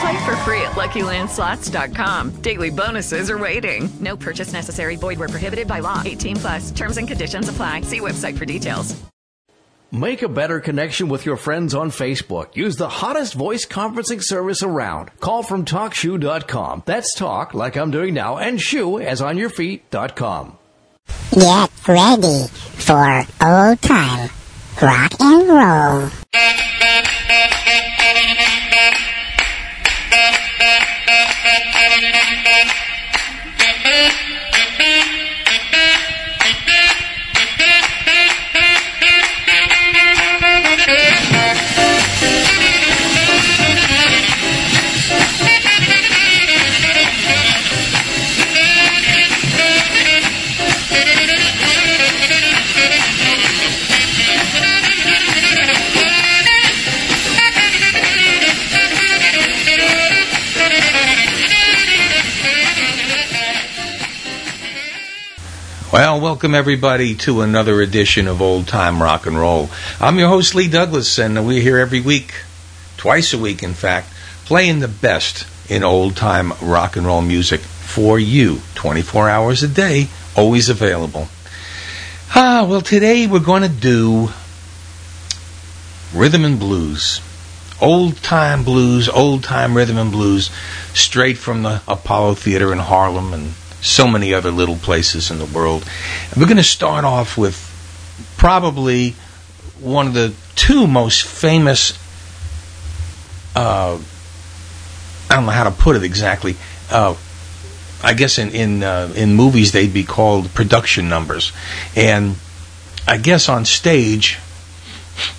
Play for free at LuckyLandSlots.com. Daily bonuses are waiting. No purchase necessary. Void where prohibited by law. 18 plus. Terms and conditions apply. See website for details. Make a better connection with your friends on Facebook. Use the hottest voice conferencing service around. Call from TalkShoe.com. That's talk, like I'm doing now, and shoe, as on your feet.com. Get ready for old-time rock and roll. Well, welcome everybody to another edition of Old Time Rock and Roll. I'm your host, Lee Douglas, and we're here every week, twice a week in fact, playing the best in old time rock and roll music for you, 24 hours a day, always available. Well, today we're going to do rhythm and blues. Old time blues, old time rhythm and blues, straight from the Apollo Theater in Harlem and so many other little places in the world. We're going to start off with probably one of the two most famous, I don't know how to put it exactly, I guess in movies they'd be called production numbers. And I guess on stage,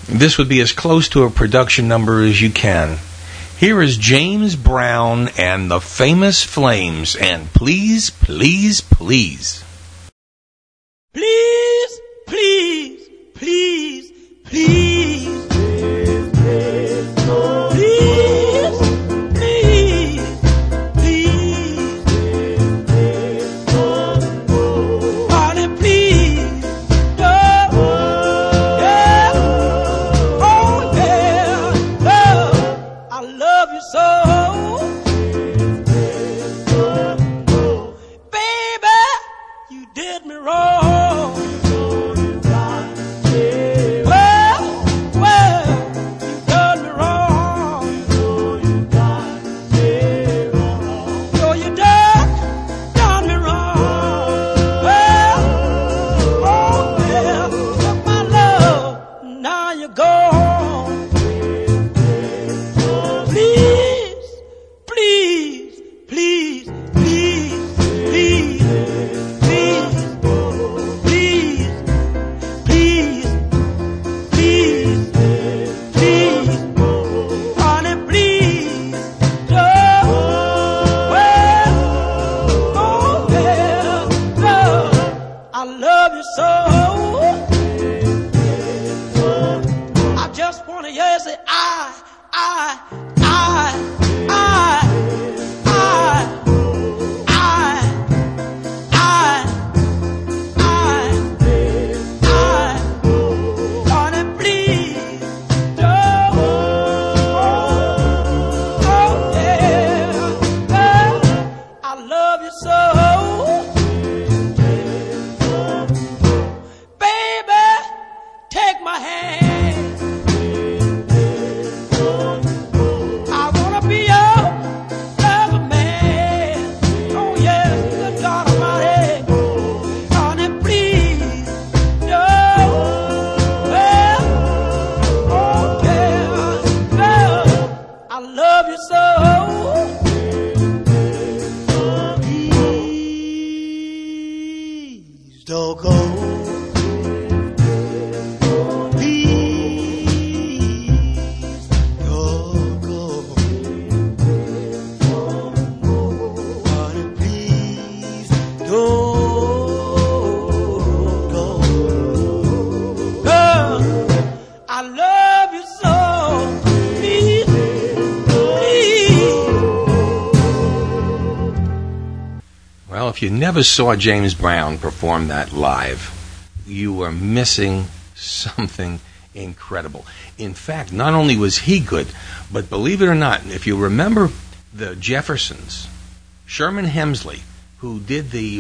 this would be as close to a production number as you can. Here is James Brown and the famous Flames, and Please, Please, Please. Please, please, please, please. if you never saw James Brown perform that live, you were missing something incredible. In fact, not only was he good, but believe it or not, if you remember the Jeffersons, Sherman Hemsley, who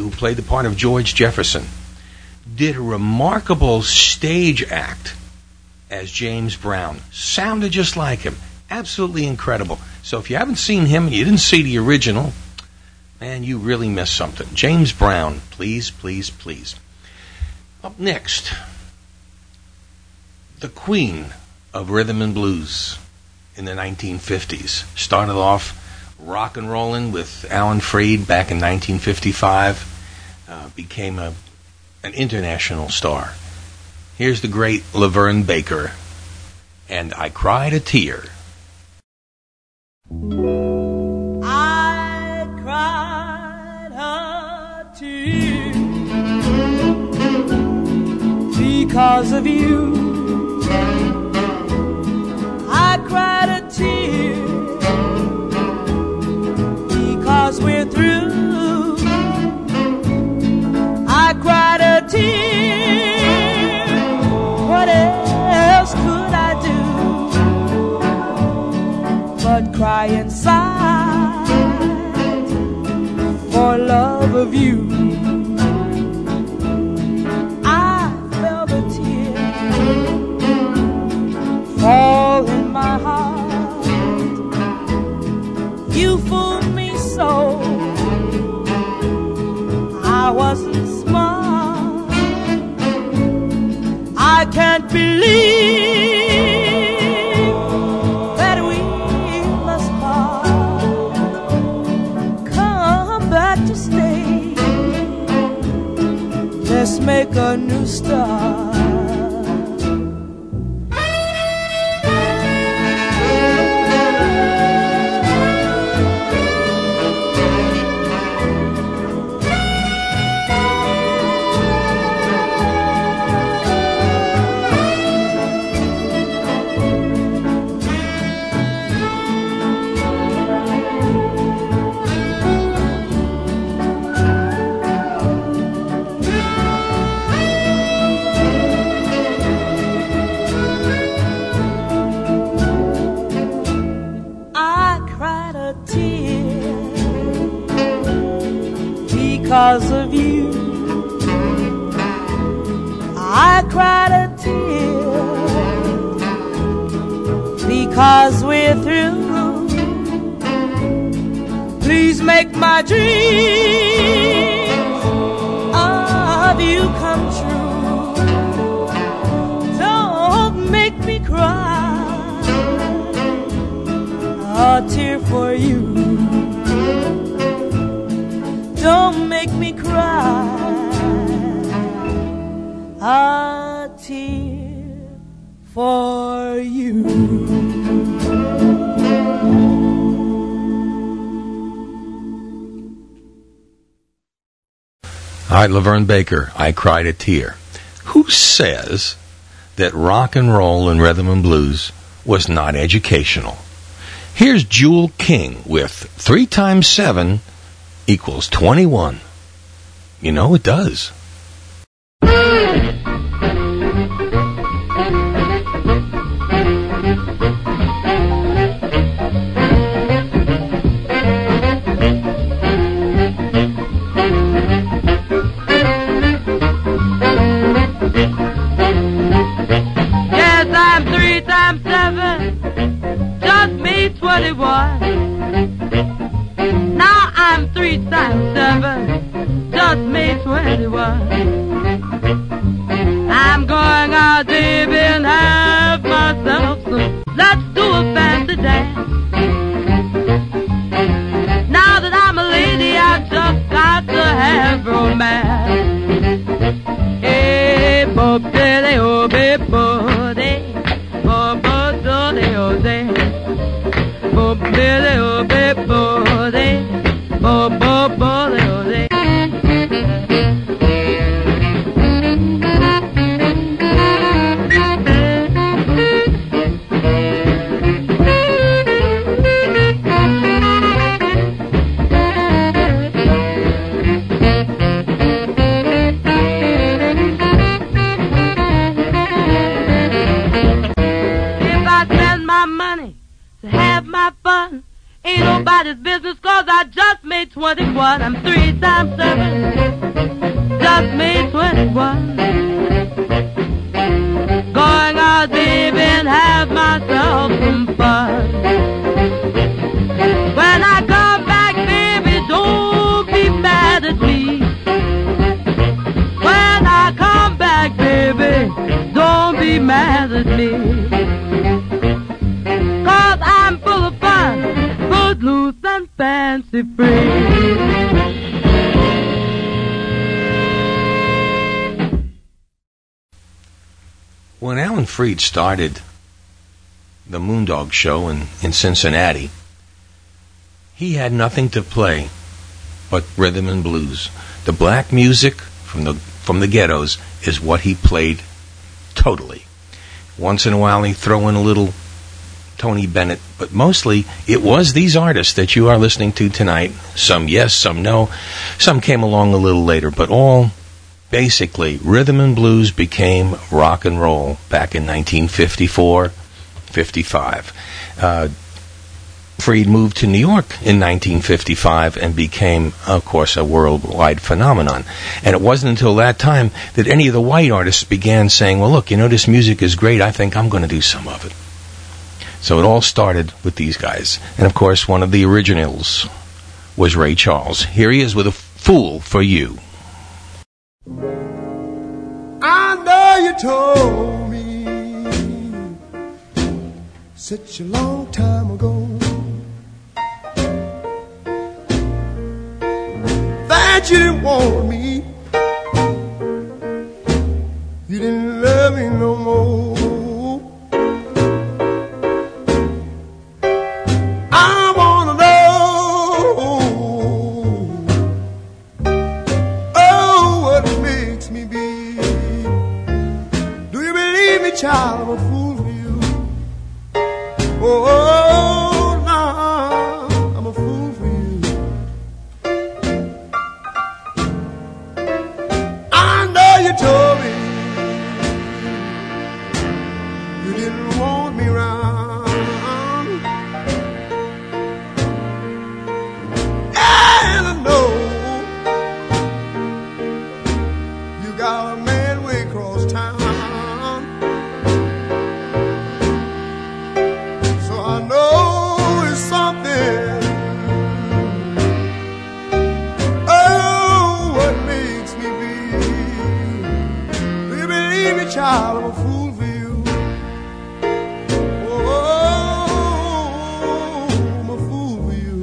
played the part of George Jefferson, did a remarkable stage act as James Brown. Sounded just like him. Absolutely incredible. So if you haven't seen him and you didn't see the original, man, you really missed something. James Brown, please, please, please. Up next, the queen of rhythm and blues in the 1950s. Started off rock and rolling with Alan Freed back in 1955. Became an international star. Here's the great Laverne Baker, and I Cried a Tear. I cried a tear because of you. I cried a tear because we're through. I cried a tear. What else could I do but cry and sigh for love of you? I felt a tear fall in my heart. You fooled me so. I wasn't smart. I can't believe that we must part. Come back to stay. Let's make a new start. Because of you, I cried a tear. Because we're through, please make my dreams of you come true. Don't make me cry a tear for you. Don't make me cry a tear for you. All right, Laverne Baker, I Cried a Tear. Who says that rock and roll and rhythm and blues was not educational? Here's Jewel King with 3 times 7 equals 21. You know it does. Yes, I'm 3 times 7. Just me 21. Now I'm 3 times 7, just made 21. I'm going out deep in my fun. Ain't nobody's business, 'cause I just made 21. I'm 3 times 7. Just made 21. Going out, baby, and have myself some fun. When I come back, baby, don't be mad at me. When I come back, baby, don't be mad at me. Loose and fancy free. When Alan Freed started the Moondog show in Cincinnati, he had nothing to play but rhythm and blues. The black music from the ghettos is what he played totally. Once in a while he'd throw in a little Tony Bennett, but mostly it was these artists that you are listening to tonight. Some yes, some no, some came along a little later, but all basically rhythm and blues became rock and roll back in 1954-55. Freed moved to New York in 1955 and became, of course, a worldwide phenomenon. And it wasn't until that time that any of the white artists began saying, well, look, you know, this music is great. I think I'm going to do some of it. So it all started with these guys. And, of course, one of the originals was Ray Charles. Here he is with A Fool for You. I know you told me such a long time ago that you didn't want me, you didn't love me no more. Child, I'm a fool for you. Oh, no, I'm a fool for you. I know you told me you didn't want me around, and I know you got a man way across town. Child, I'm a fool for you. Oh, I'm a fool for you.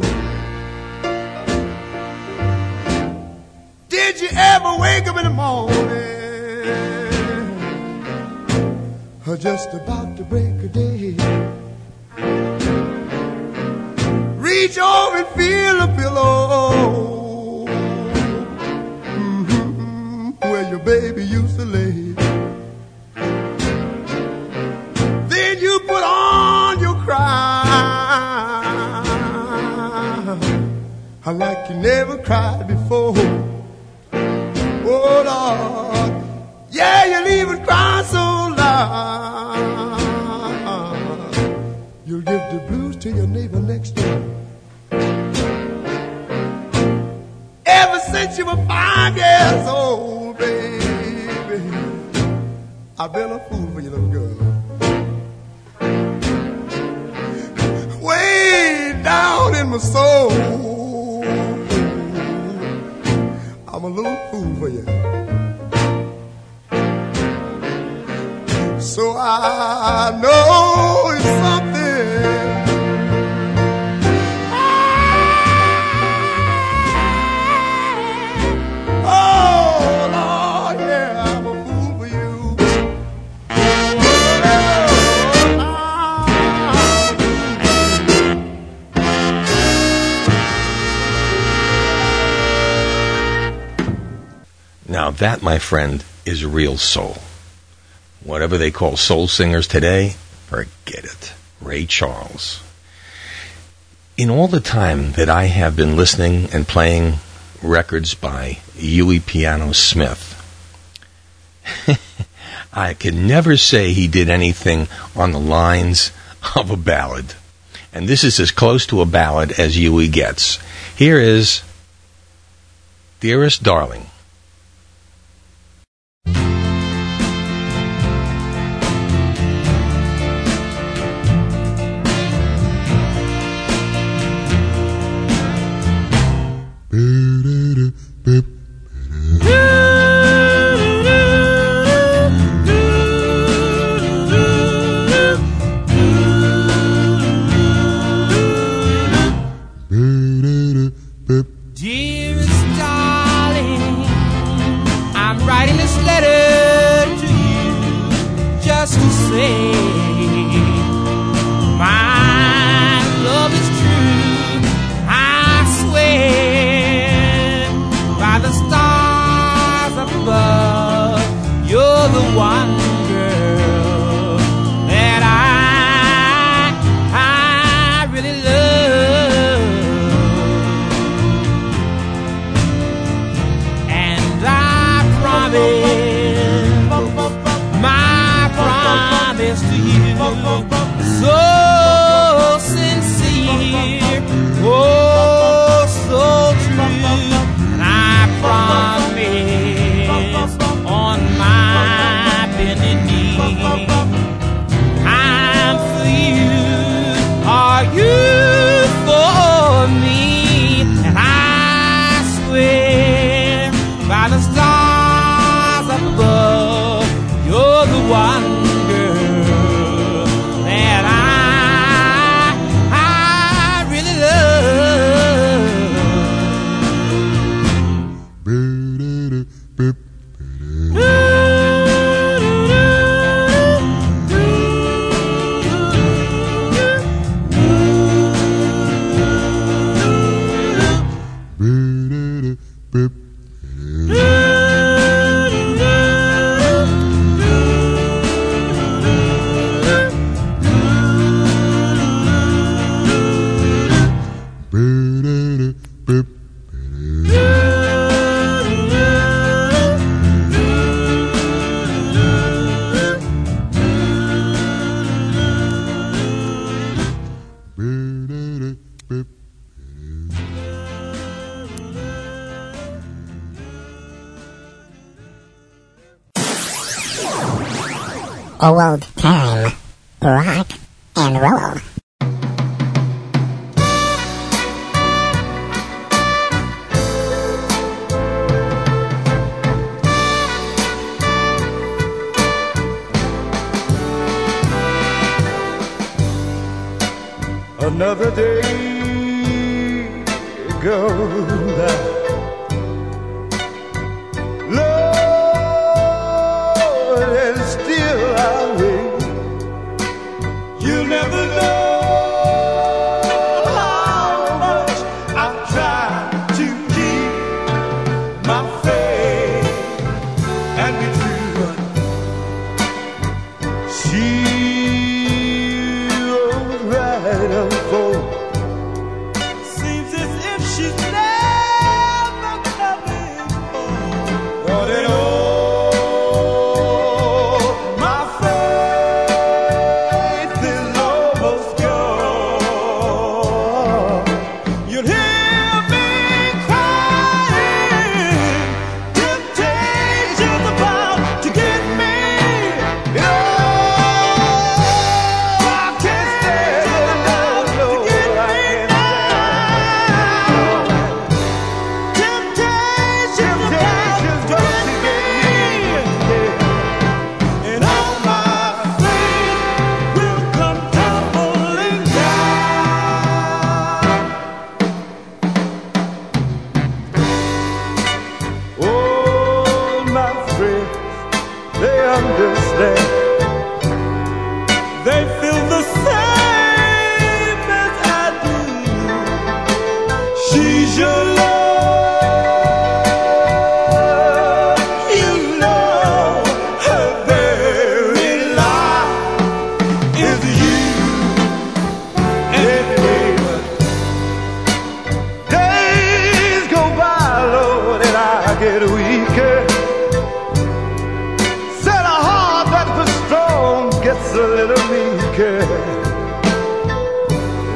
Did you ever wake up in the morning or just about to break a day, reach over and feel a pillow where your baby used to lay? I like you never cried before. Oh, Lord. Yeah, you'll even cry so loud you'll give the blues to your neighbor next door. Ever since you were 5 years old, baby, I've been a fool for you, little girl. Way down in my soul, I'm a little fool for you. So I know it's something. Oh, Lord, yeah, I'm a fool for you. Now that, my friend, is real soul. Whatever they call soul singers today, forget it. Ray Charles. In all the time that I have been listening and playing records by Huey Piano Smith, I could never say he did anything on the lines of a ballad. And this is as close to a ballad as Huey gets. Here is Dearest Darling. Old time rock and roll. Another day goes by. A little weaker.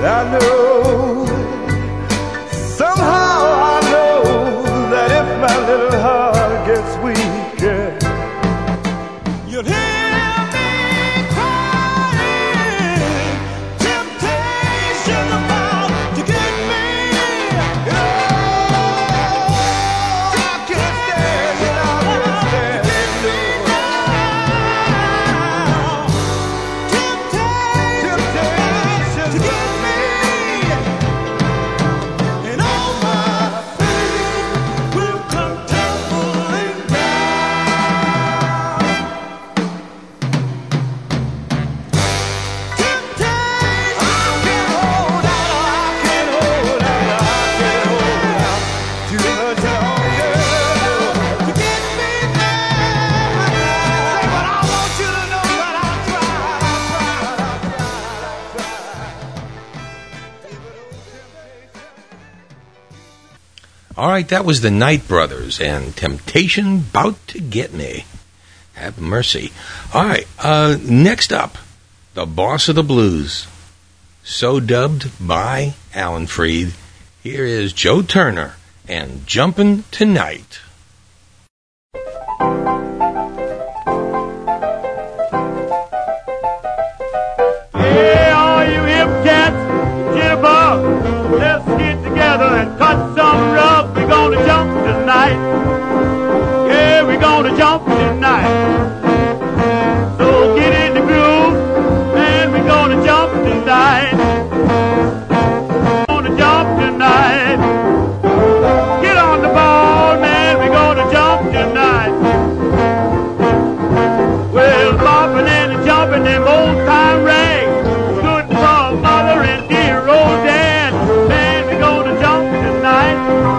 I know, somehow I know that if my little heart gets weaker, you'll hear me crying. Temptation's about to get me. Oh, I can't stand it all out there. Get me now. Temptation to get me. All right, that was the Night Brothers and Temptation Bout to Get Me. Have mercy. All right, next up, the boss of the blues, so dubbed by Alan Freed. Here is Joe Turner and Jumpin' Tonight. Hey, all you hip cats, jib up, let's get together and cut some rope. We're gonna jump tonight. Yeah, we're gonna jump tonight. So get in the groove, and we're gonna jump tonight. We're gonna jump tonight. Get on the ball, man, we're gonna jump tonight. Well, bopping and jumping them old time rags. Good for mother and dear old dad. Man, we're gonna jump tonight.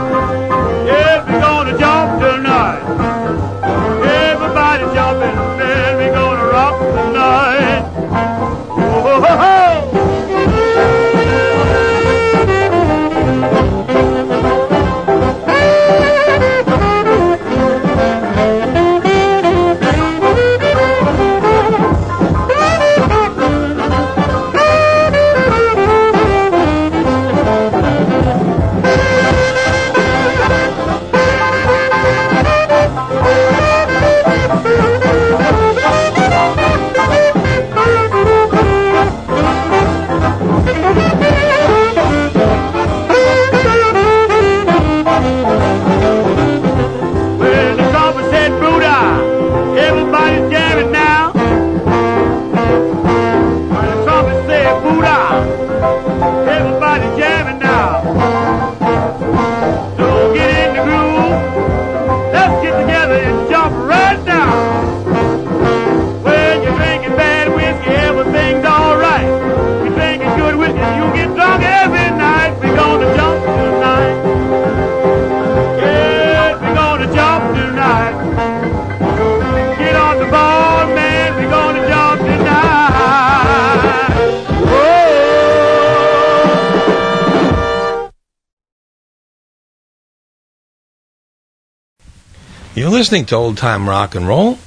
You're listening to Old Time Rock and Roll.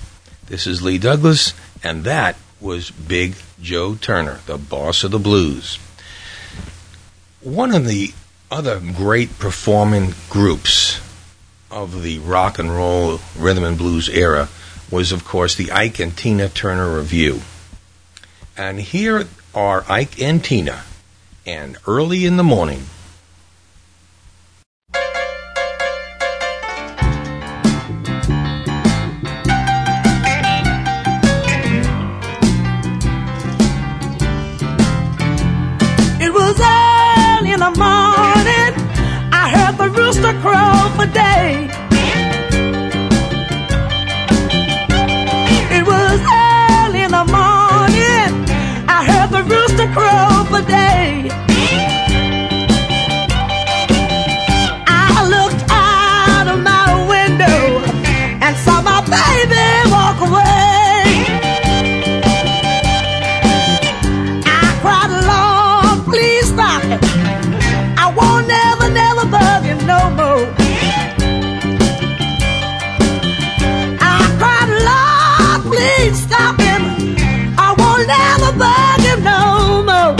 This is Lee Douglas, and that was Big Joe Turner, the boss of the blues. One of the other great performing groups of the rock and roll rhythm and blues era was, of course, the Ike and Tina Turner Revue. And here are Ike and Tina, and Early in the Morning. Crow for day. It was early in the morning. I heard the rooster crow for day. I looked out of my window and saw my baby walk away. I cried, Lord, please stop it. I won't never, never bug you no more. Stop him, I won't ever bug him no more.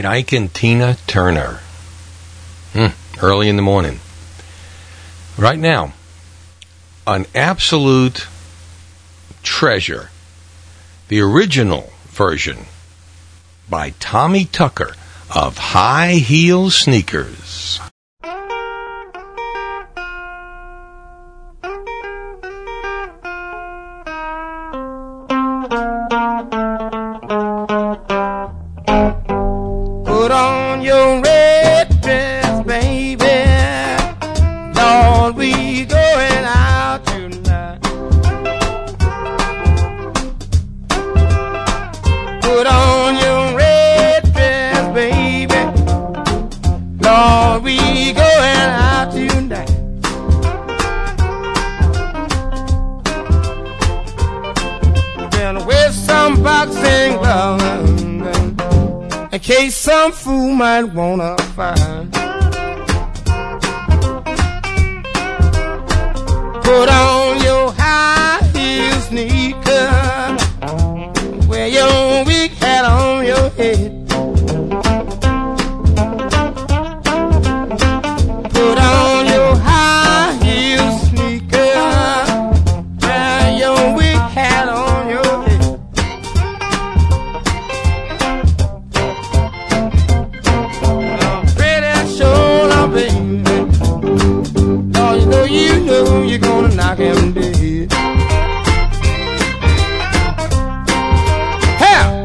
died Ike and Tina Turner. Early in the morning. Right now, an absolute treasure. The original version by Tommy Tucker of High Heel Sneakers. Some fool might wanna find. Put on your high heel sneaker, wear your big hat on your head. Put on your high heel sneaker, wear your big hat on your head. You're gonna knock him dead. Hell!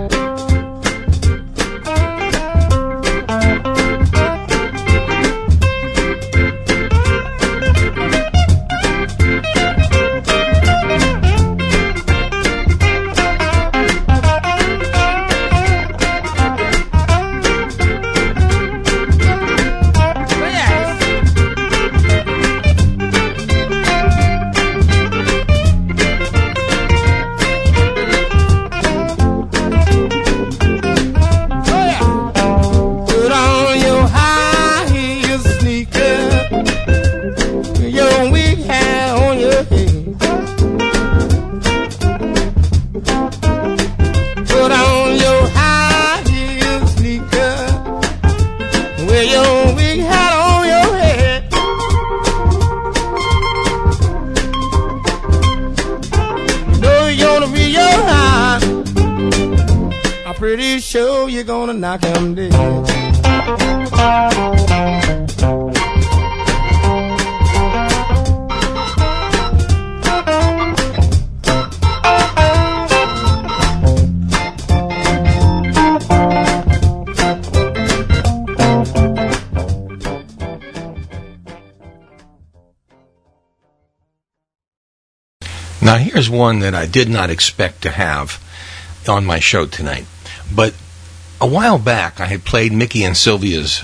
Now, here's one that I did not expect to have on my show tonight. But a while back, I had played Mickey and Sylvia's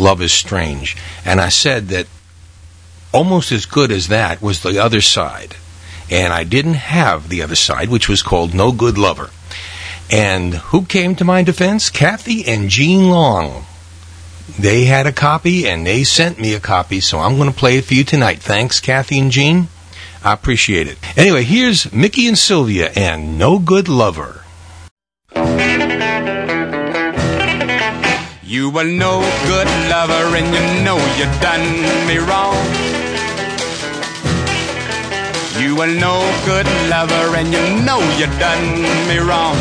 Love is Strange. And I said that almost as good as that was The Other Side. And I didn't have The Other Side, which was called No Good Lover. And who came to my defense? Kathy and Jean Long. They had a copy, and they sent me a copy. So I'm going to play it for you tonight. Thanks, Kathy and Jean. I appreciate it. Anyway, here's Mickey and Sylvia and No Good Lover. You were no good lover, and you know you done me wrong. You were no good lover, and you know you done me wrong.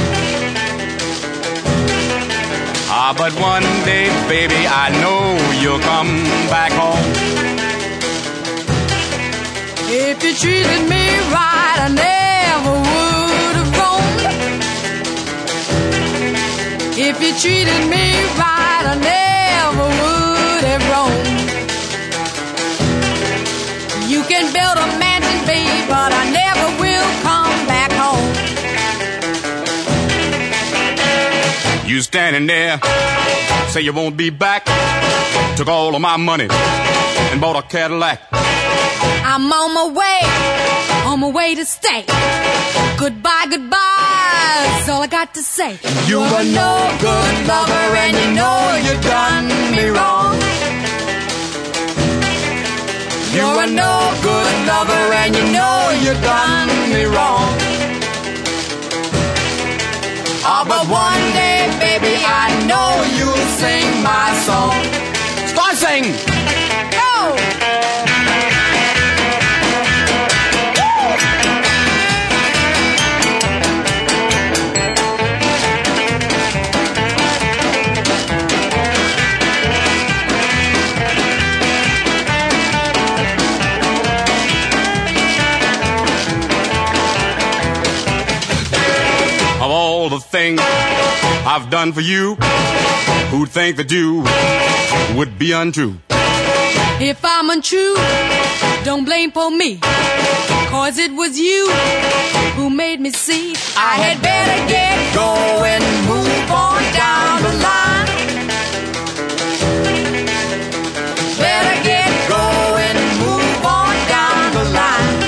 Ah, but one day, baby, I know you'll come back home. If you treated me right, I never would have grown. If you treated me right, I never would have grown. You can build a mansion, babe, but I never will come back home. You standing there, say you won't be back. Took all of my money and bought a Cadillac. I'm on my way to stay. Goodbye, goodbye, that's all I got to say. You were no good lover, and you know you done me wrong. You were no good lover, and you know you done me wrong. Ah, but one day, baby, I know you'll see. my song. Start singing. Go! Of all the things I've done for you, who'd think that you would be untrue? If I'm untrue, don't blame poor me, cause it was you who made me see I had better get going, move on down the line. Better get going, move on down the line.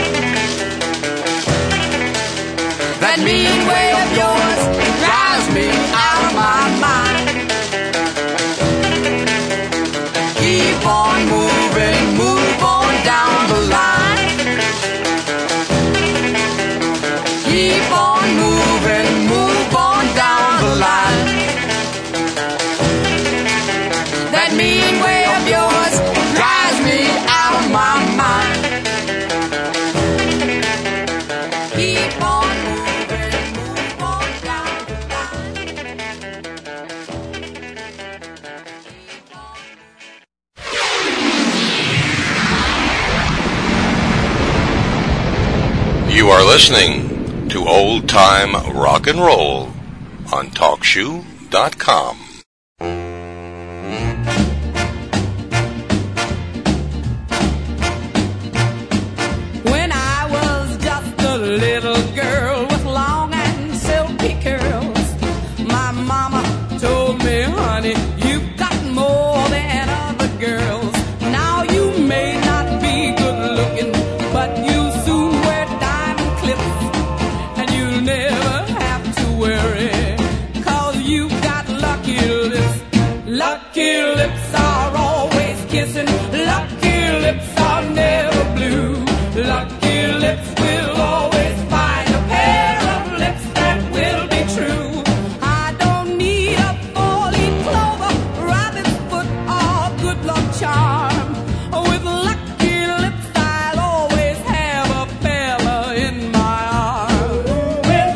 That mean way of yours drives me out of my mind. Keep on moving, move on down the line. Keep on moving, move on down the line. That mean way of yours drives me out of my mind. Keep on moving, move on down the line. You are listening to Old Time Rock and Roll on TalkShoe.com. When I was just a little girl with long and silky curls, my mama told me, honey, you've got more than other girls. Now you may not be good looking, but you'll soon wear diamond clips, and you'll never have to worry, cause you've got lucky lips. Lucky lips are always kissing, lucky lips are never blue. Lucky lips will always find a pair of lips that will be true. I don't need a four-leaf clover, rabbit's foot, or good luck charm. With lucky lips I'll always have a fella in my arms. With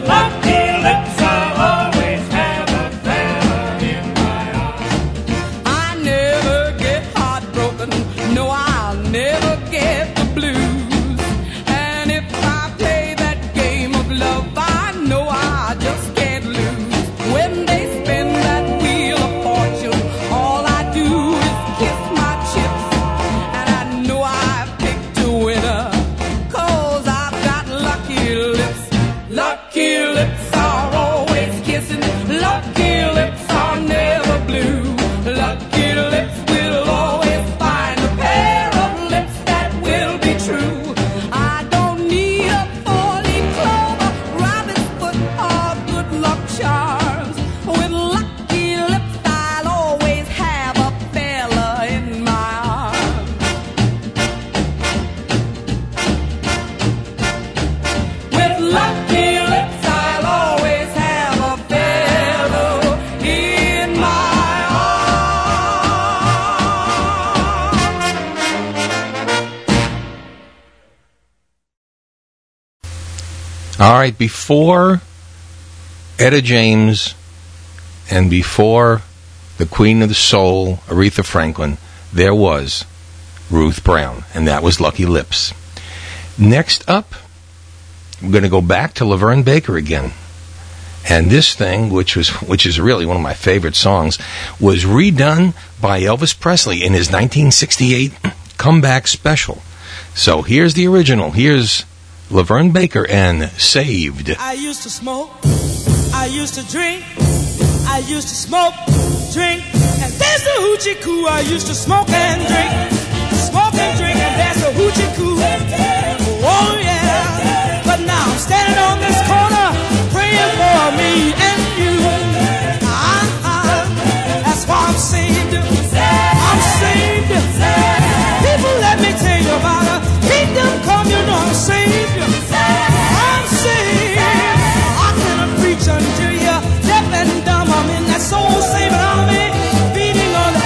lucky lips I'll always have a fella in my arms. I never get heartbroken, no, I'll never get the blues. And if I play that game of love, I know I just can't lose. When they spin that wheel of fortune, all I do is kiss my chips, and I know I've picked a winner, cause I've got lucky lips. Lucky lips are always kissing, lucky lips are never blue. Lucky lips will always find a pair of lips that will be true. I don't need a four-leaf clover, rabbit's foot, or good luck charms. With lucky lips I'll always have a fella in my arms. With lucky lips I'll always have a fellow in my All right, before Etta James and before the Queen of the Soul, Aretha Franklin, there was Ruth Brown, and that was Lucky Lips. Next up, we're going to go back to Laverne Baker again. And this thing, which is really one of my favorite songs, was redone by Elvis Presley in his 1968 comeback special. So here's the original. Here's Laverne Baker and Saved. I used to smoke, I used to drink, I used to smoke, drink, and there's a hoochie coo. I used to smoke and drink, and there's a hoochie coo. Oh yeah, but now I'm standing on this corner praying for me and you. That's why I'm saved. I'm saved. People, let me tell you about a kingdom come. You know I'm saved. I'm saved. I cannot preach unto you, deaf and dumb. I'm in that soul saving army, beating on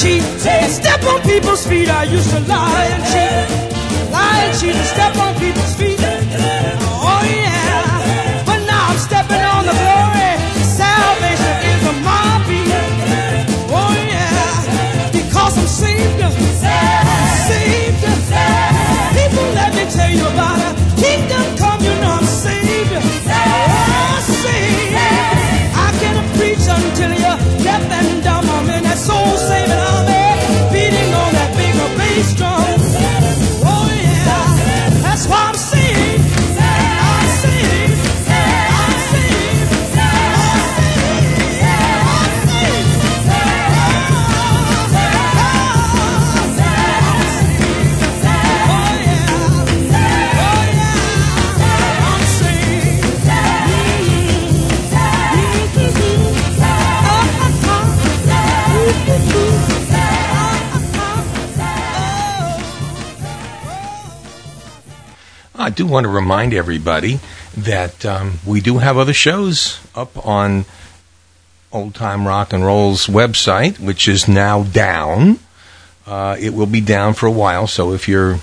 cheat, step on people's feet. I used to lie and cheat, and step on people's feet. Oh yeah, but now I'm stepping on the glory. Salvation is a mobby. Oh yeah, because I'm saved, saved. People, let me tell you about it. Kingdom come, you know I'm saved. Oh, saved. I can preach until you're deaf and dumb. I'm in that soul saving army, beating on that bigger bass drum. Oh yeah, that's why I'm saved. I'm saved. I'm saved. I'm saved. I'm saved. I do want to remind everybody that we do have other shows up on Old Time Rock and Roll's website, which is now down. It will be down for a while, so if you're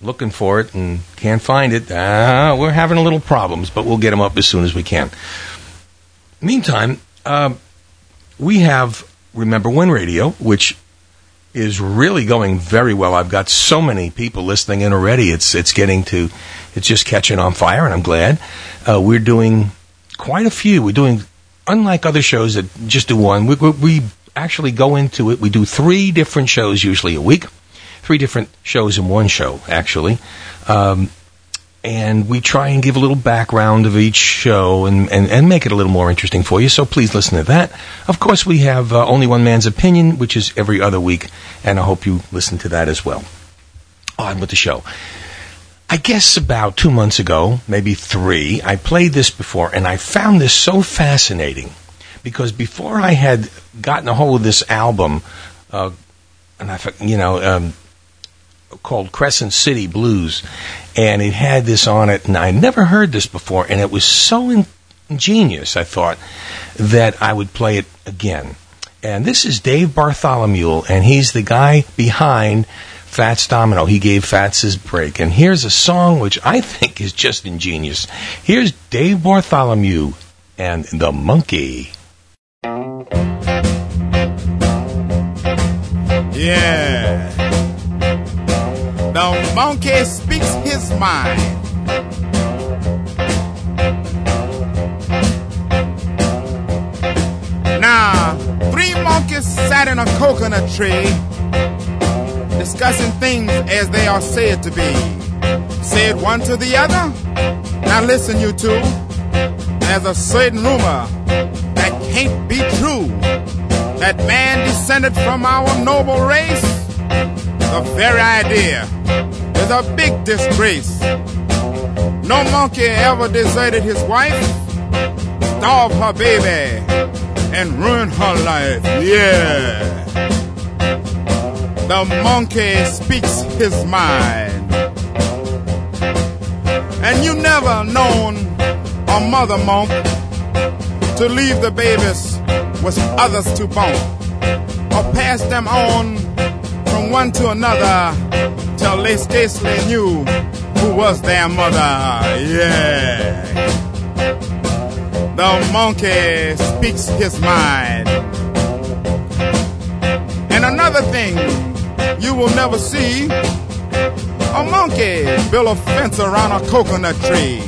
looking for it and can't find it, we're having a little problems, but we'll get them up as soon as we can. Meantime, we have Remember When Radio, which is really going very well. I've got so many people listening in already. It's just catching on fire, and I'm glad. We're doing quite a few. We're doing, unlike other shows that just do one, we actually go into it. We do three different shows usually a week, three different shows in one show, actually. And we try and give a little background of each show and make it a little more interesting for you, so please listen to that. Of course, we have Only One Man's Opinion, which is every other week, and I hope you listen to that as well. On with the show. I guess about 2 months ago, maybe three, I played this before, and I found this so fascinating, because before I had gotten a hold of this album, and I, you know, called Crescent City Blues, and it had this on it, and I never heard this before, and it was so ingenious, I thought, that I would play it again. And this is Dave Bartholomew, and he's the guy behind Fats Domino. He gave Fats his break, and here's a song which I think is just ingenious. Here's Dave Bartholomew and The Monkey. Yeah. The monkey speaks his mind. Now, three monkeys sat in a coconut tree, discussing things as they are said to be. Said one to the other, now listen you two, there's a certain rumor that can't be true, that man descended from our noble race. The very idea is a big disgrace. No monkey ever deserted his wife, starved her baby, and ruined her life. Yeah. The monkey speaks his mind. And you never known a mother monk to leave the babies with others to bone, or pass them on from one to another, till they scarcely knew who was their mother. Yeah. The monkey speaks his mind. And another thing you will never see, a monkey build a fence around a coconut tree,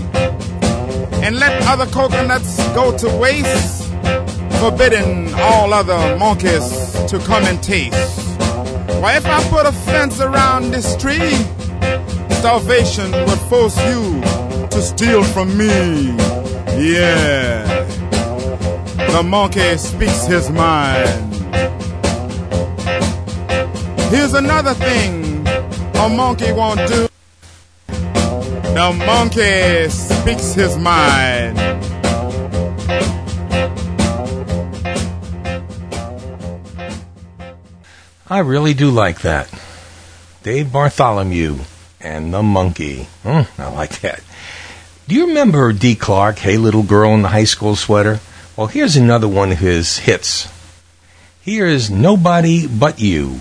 and let other coconuts go to waste, forbidding all other monkeys to come and taste. Why, if I put a fence around this tree, starvation would force you to steal from me. Yeah. The monkey speaks his mind. Here's another thing a monkey won't do. The monkey speaks his mind. I really do like that. Dave Bartholomew and the Monkey. I like that. Do you remember Dee Clark, Hey Little Girl in the High School Sweater? Well, here's another one of his hits. Here's Nobody But You.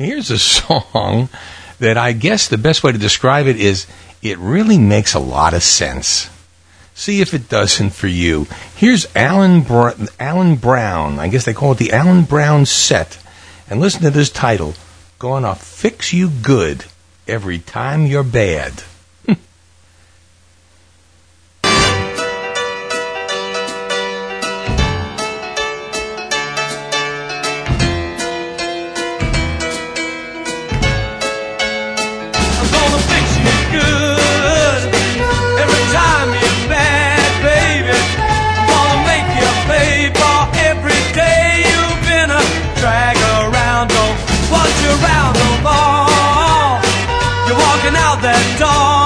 Here's a song that I guess the best way to describe it is it really makes a lot of sense. See if it doesn't for you. Here's Alan Brown. I guess they call it the Alan Brown Set. And listen to this title, Gonna Fix You Good Every Time You're Bad. That dog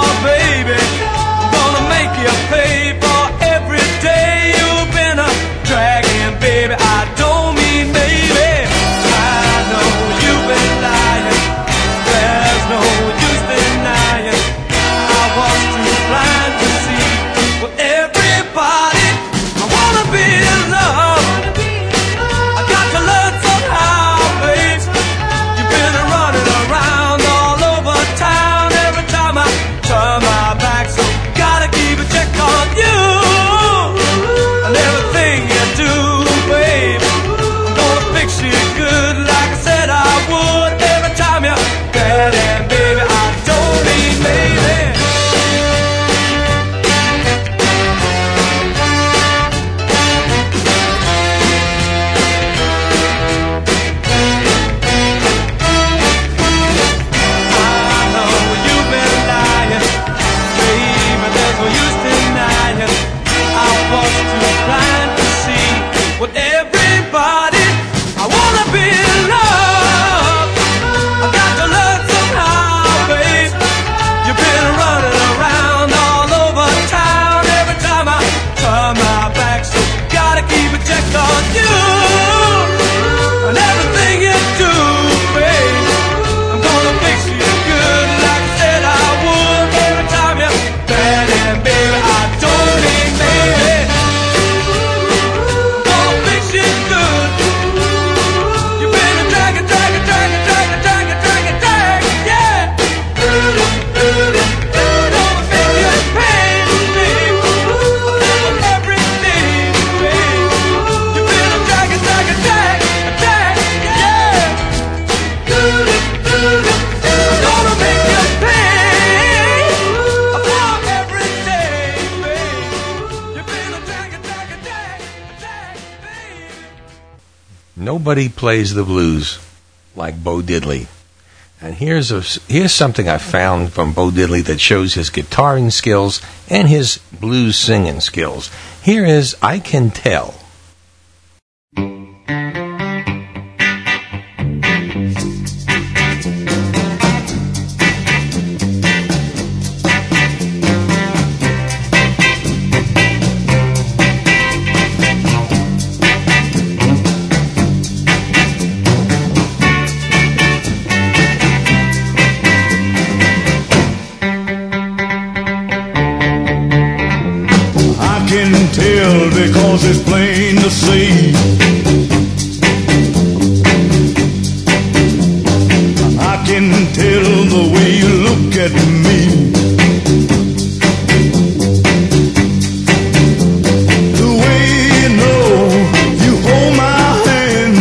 Nobody plays the blues like Bo Diddley. And here's something I found from Bo Diddley that shows his guitaring skills and his blues singing skills. Here is I Can Tell. Because it's plain to see, I can tell the way you look at me. The way you know you hold my hand.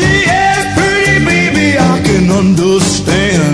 Yeah, pretty baby, I can understand.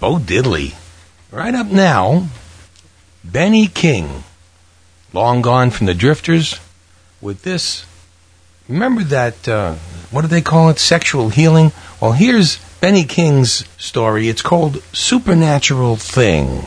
Bo Diddley. Right up now, Benny King, long gone from the Drifters, with this. Remember that, what do they call it, sexual healing? Well, here's Benny King's story. It's called Supernatural Thing.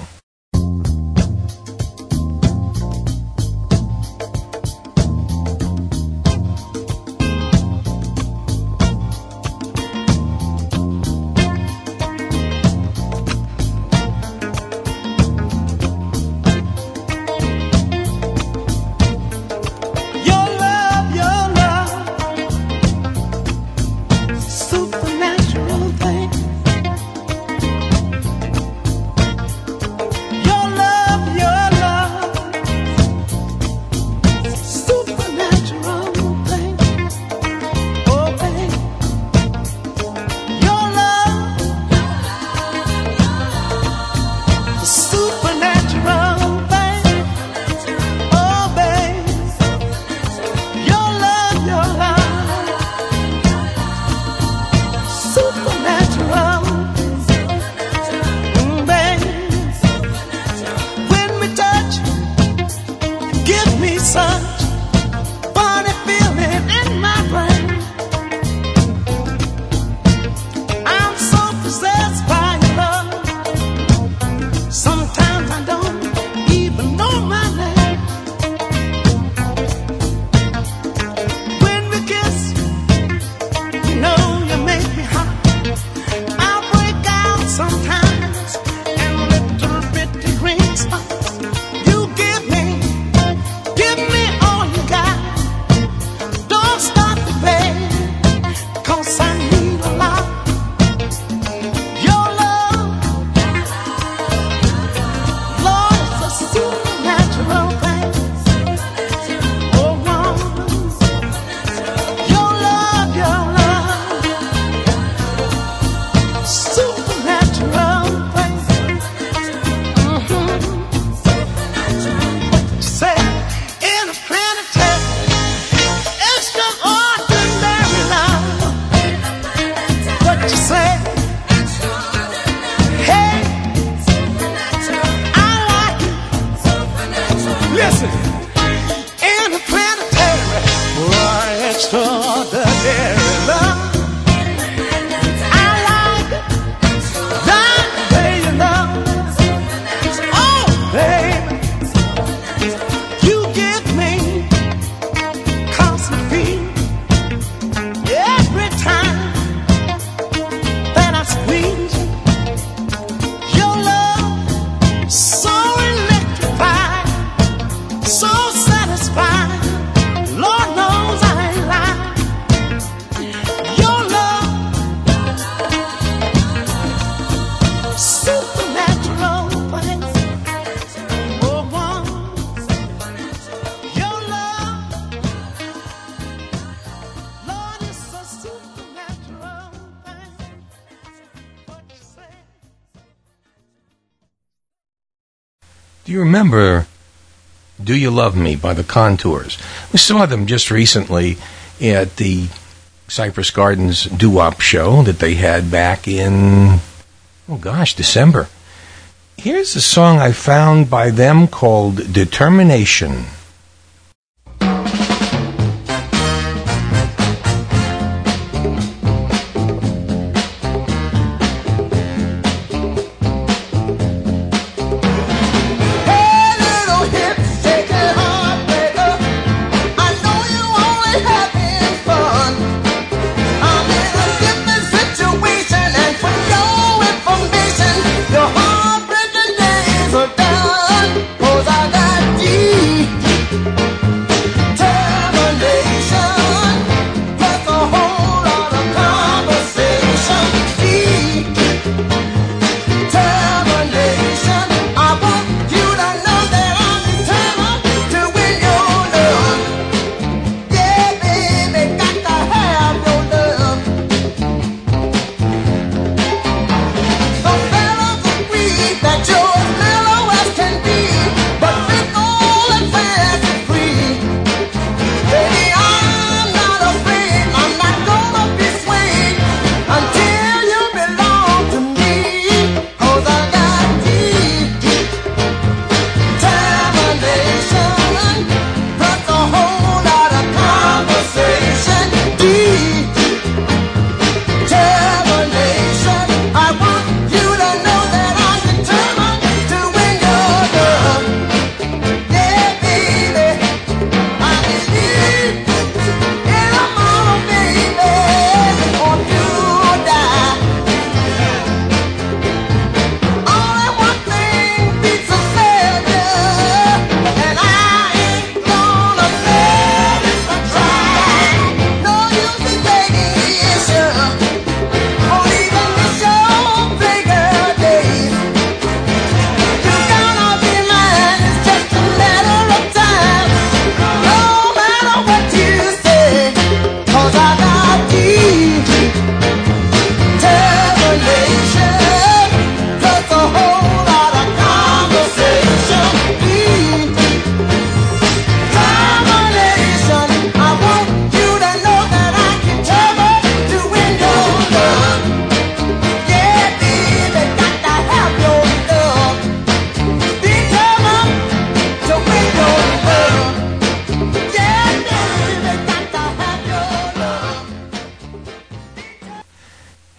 Do you remember Do You Love Me by The Contours? We saw them just recently at the Cypress Gardens doo-wop show that they had back in, December. Here's a song I found by them called Determination. Cause I got you.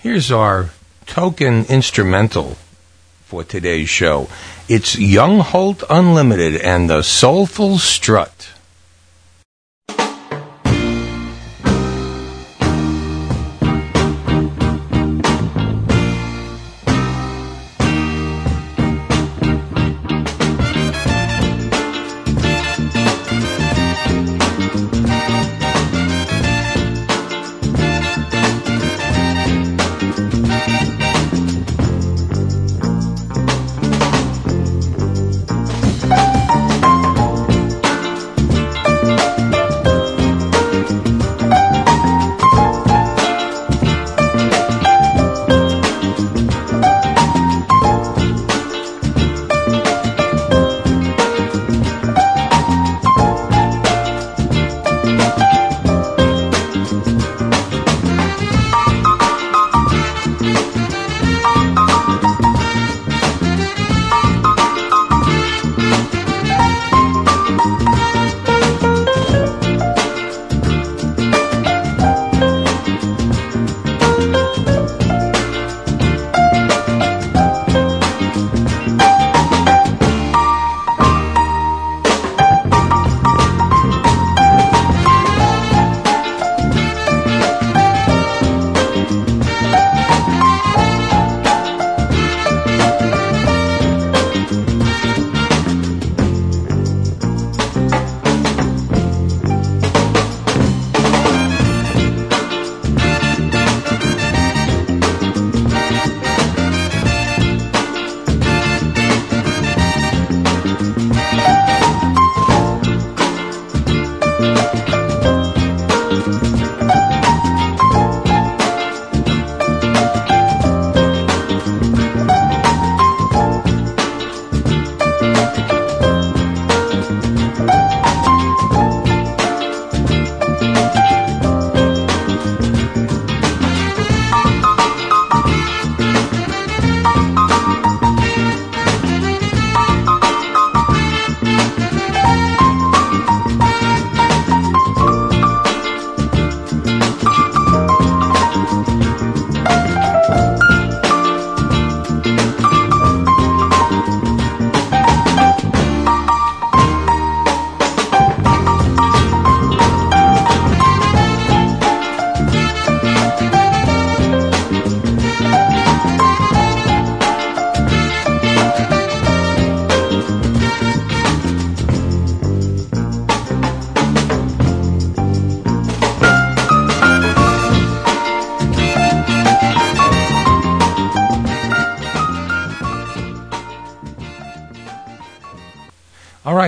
Here's our token instrumental for today's show. It's Young Holt Unlimited and the Soulful Strut.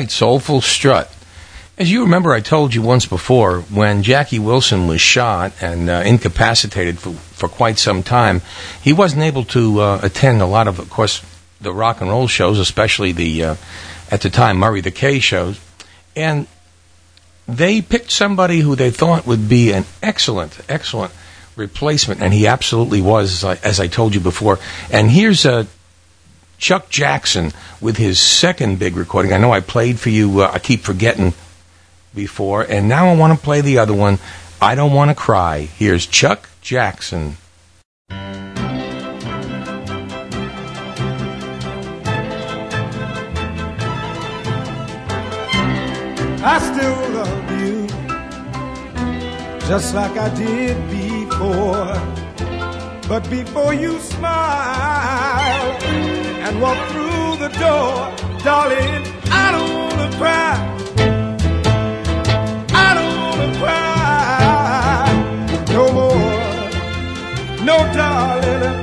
Soulful Strut. As you remember, I told you once before, when Jackie Wilson was shot and incapacitated for quite some time, he wasn't able to attend a lot of course, the rock and roll shows, especially the, at the time, Murray the K shows. And they picked somebody who they thought would be an excellent, excellent replacement, and he absolutely was, as I told you before. And here's a Chuck Jackson with his second big recording. I know I played for you, I Keep Forgetting before, and now I want to play the other one, I Don't Want to Cry. Here's Chuck Jackson. I still love you just like I did before, but before you smile and walk through the door, darling, I don't wanna cry. I don't wanna cry no more. No, darling,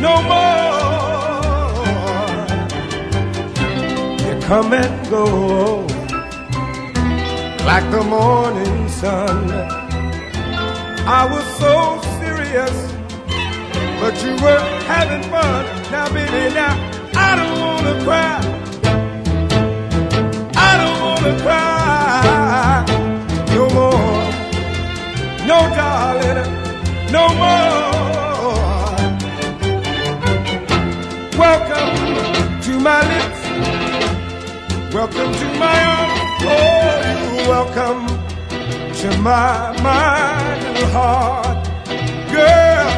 no more. You come and go like the morning sun. I was so serious, but you were having fun. Now, baby, now I don't wanna cry. I don't wanna cry no more. No, darling, no more. Welcome to my lips. Welcome to my arms. Oh, welcome to my mind and heart, girl.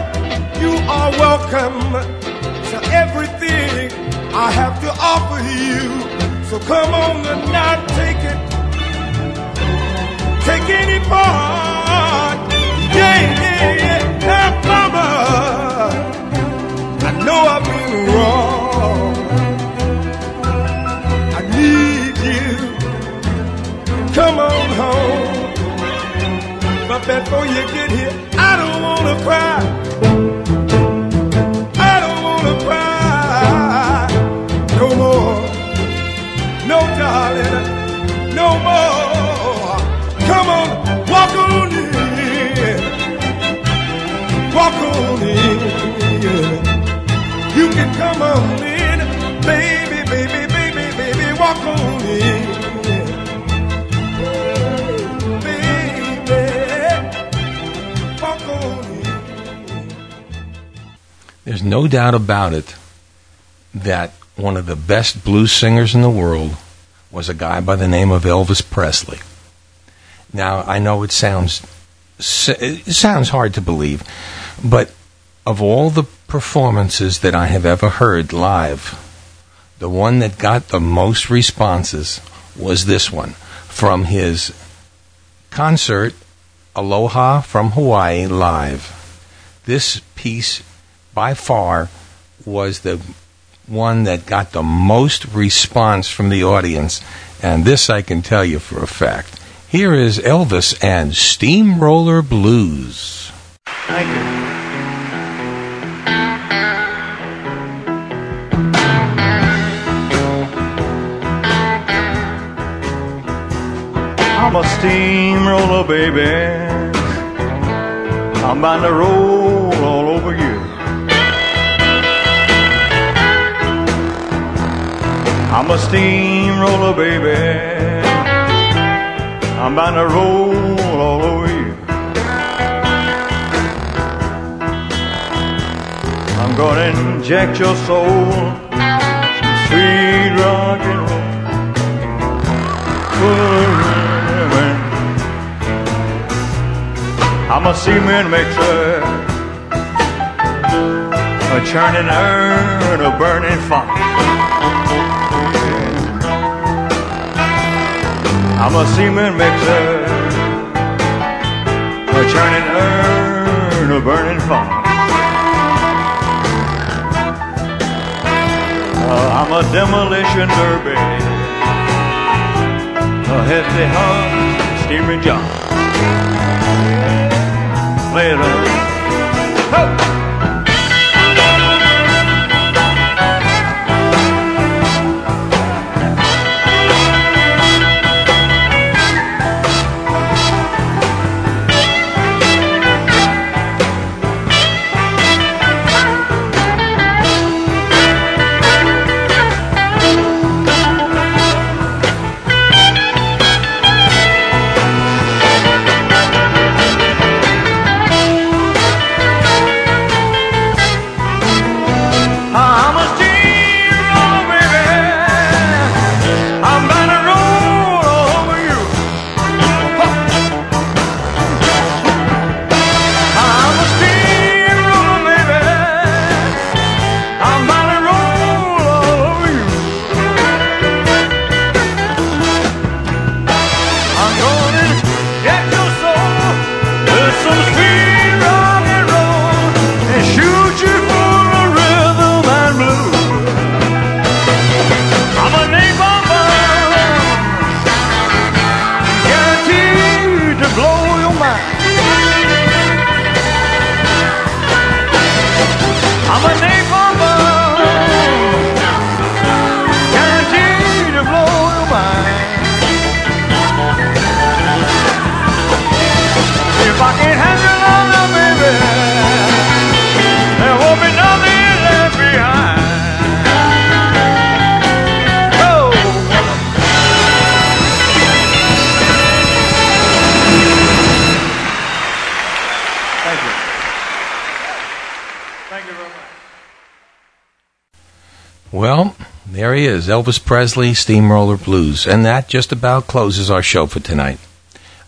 You are welcome to everything I have to offer you. So come on and not take it. Take any part. Yeah, yeah, yeah. Now, mama, I know I've been wrong. I need you. Come on home. But before you get here, I don't want to cry. You can come on in, baby, baby, baby, baby, walk on in, baby, walk on in. There's no doubt about it that one of the best blues singers in the world was a guy by the name of Elvis Presley. Now, I know it sounds hard to believe, but of all the performances that I have ever heard live, the one that got the most responses was this one from his concert, Aloha from Hawaii Live. This piece, by far, was the one that got the most response from the audience, and this I can tell you for a fact. Here is Elvis and Steamroller Blues. Thank you. I'm a steamroller, baby. I'm bound to roll all over you. I'm a steamroller, baby. I'm bound to roll all over you. I'm gonna inject your soul, some sweet rock and roll. I'm a cement mixer, a churning urn, a burning fire. I'm a cement mixer, a churning urn, a burning fire. I'm a demolition derby, a hefty hog, steaming job. Later. Ho! Well, there he is, Elvis Presley, Steamroller Blues. And that just about closes our show for tonight.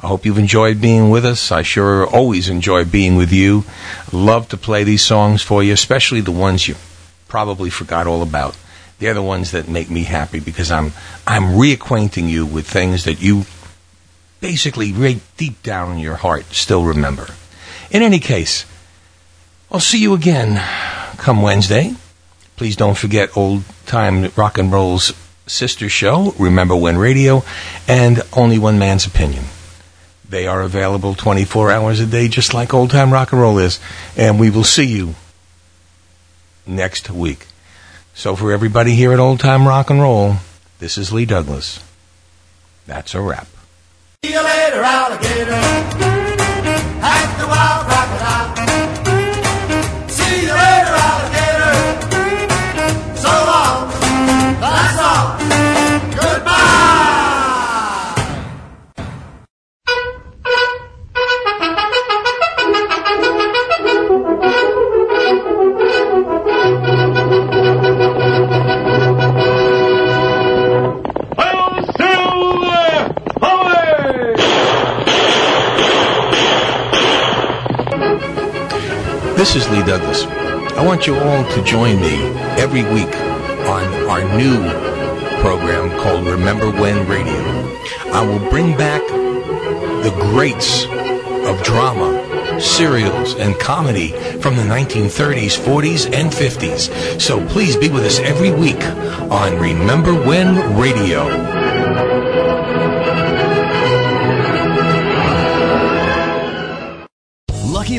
I hope you've enjoyed being with us. I sure always enjoy being with you. Love to play these songs for you, especially the ones you probably forgot all about. They're the ones that make me happy because I'm reacquainting you with things that you basically right deep down in your heart still remember. In any case, I'll see you again come Wednesday. Please don't forget old-time rock and roll's sister show, Remember When Radio, and Only One Man's Opinion. They are available 24 hours a day, just like old-time rock and roll is. And we will see you next week. So for everybody here at Old Time Rock and Roll, this is Lee Douglas. That's a wrap. See you later, alligator. That's the wild crocodile. This is Lee Douglas. I want you all to join me every week on our new program called Remember When Radio. I will bring back the greats of drama, serials, and comedy from the 1930s, 40s, and 50s. So please be with us every week on Remember When Radio. Lucky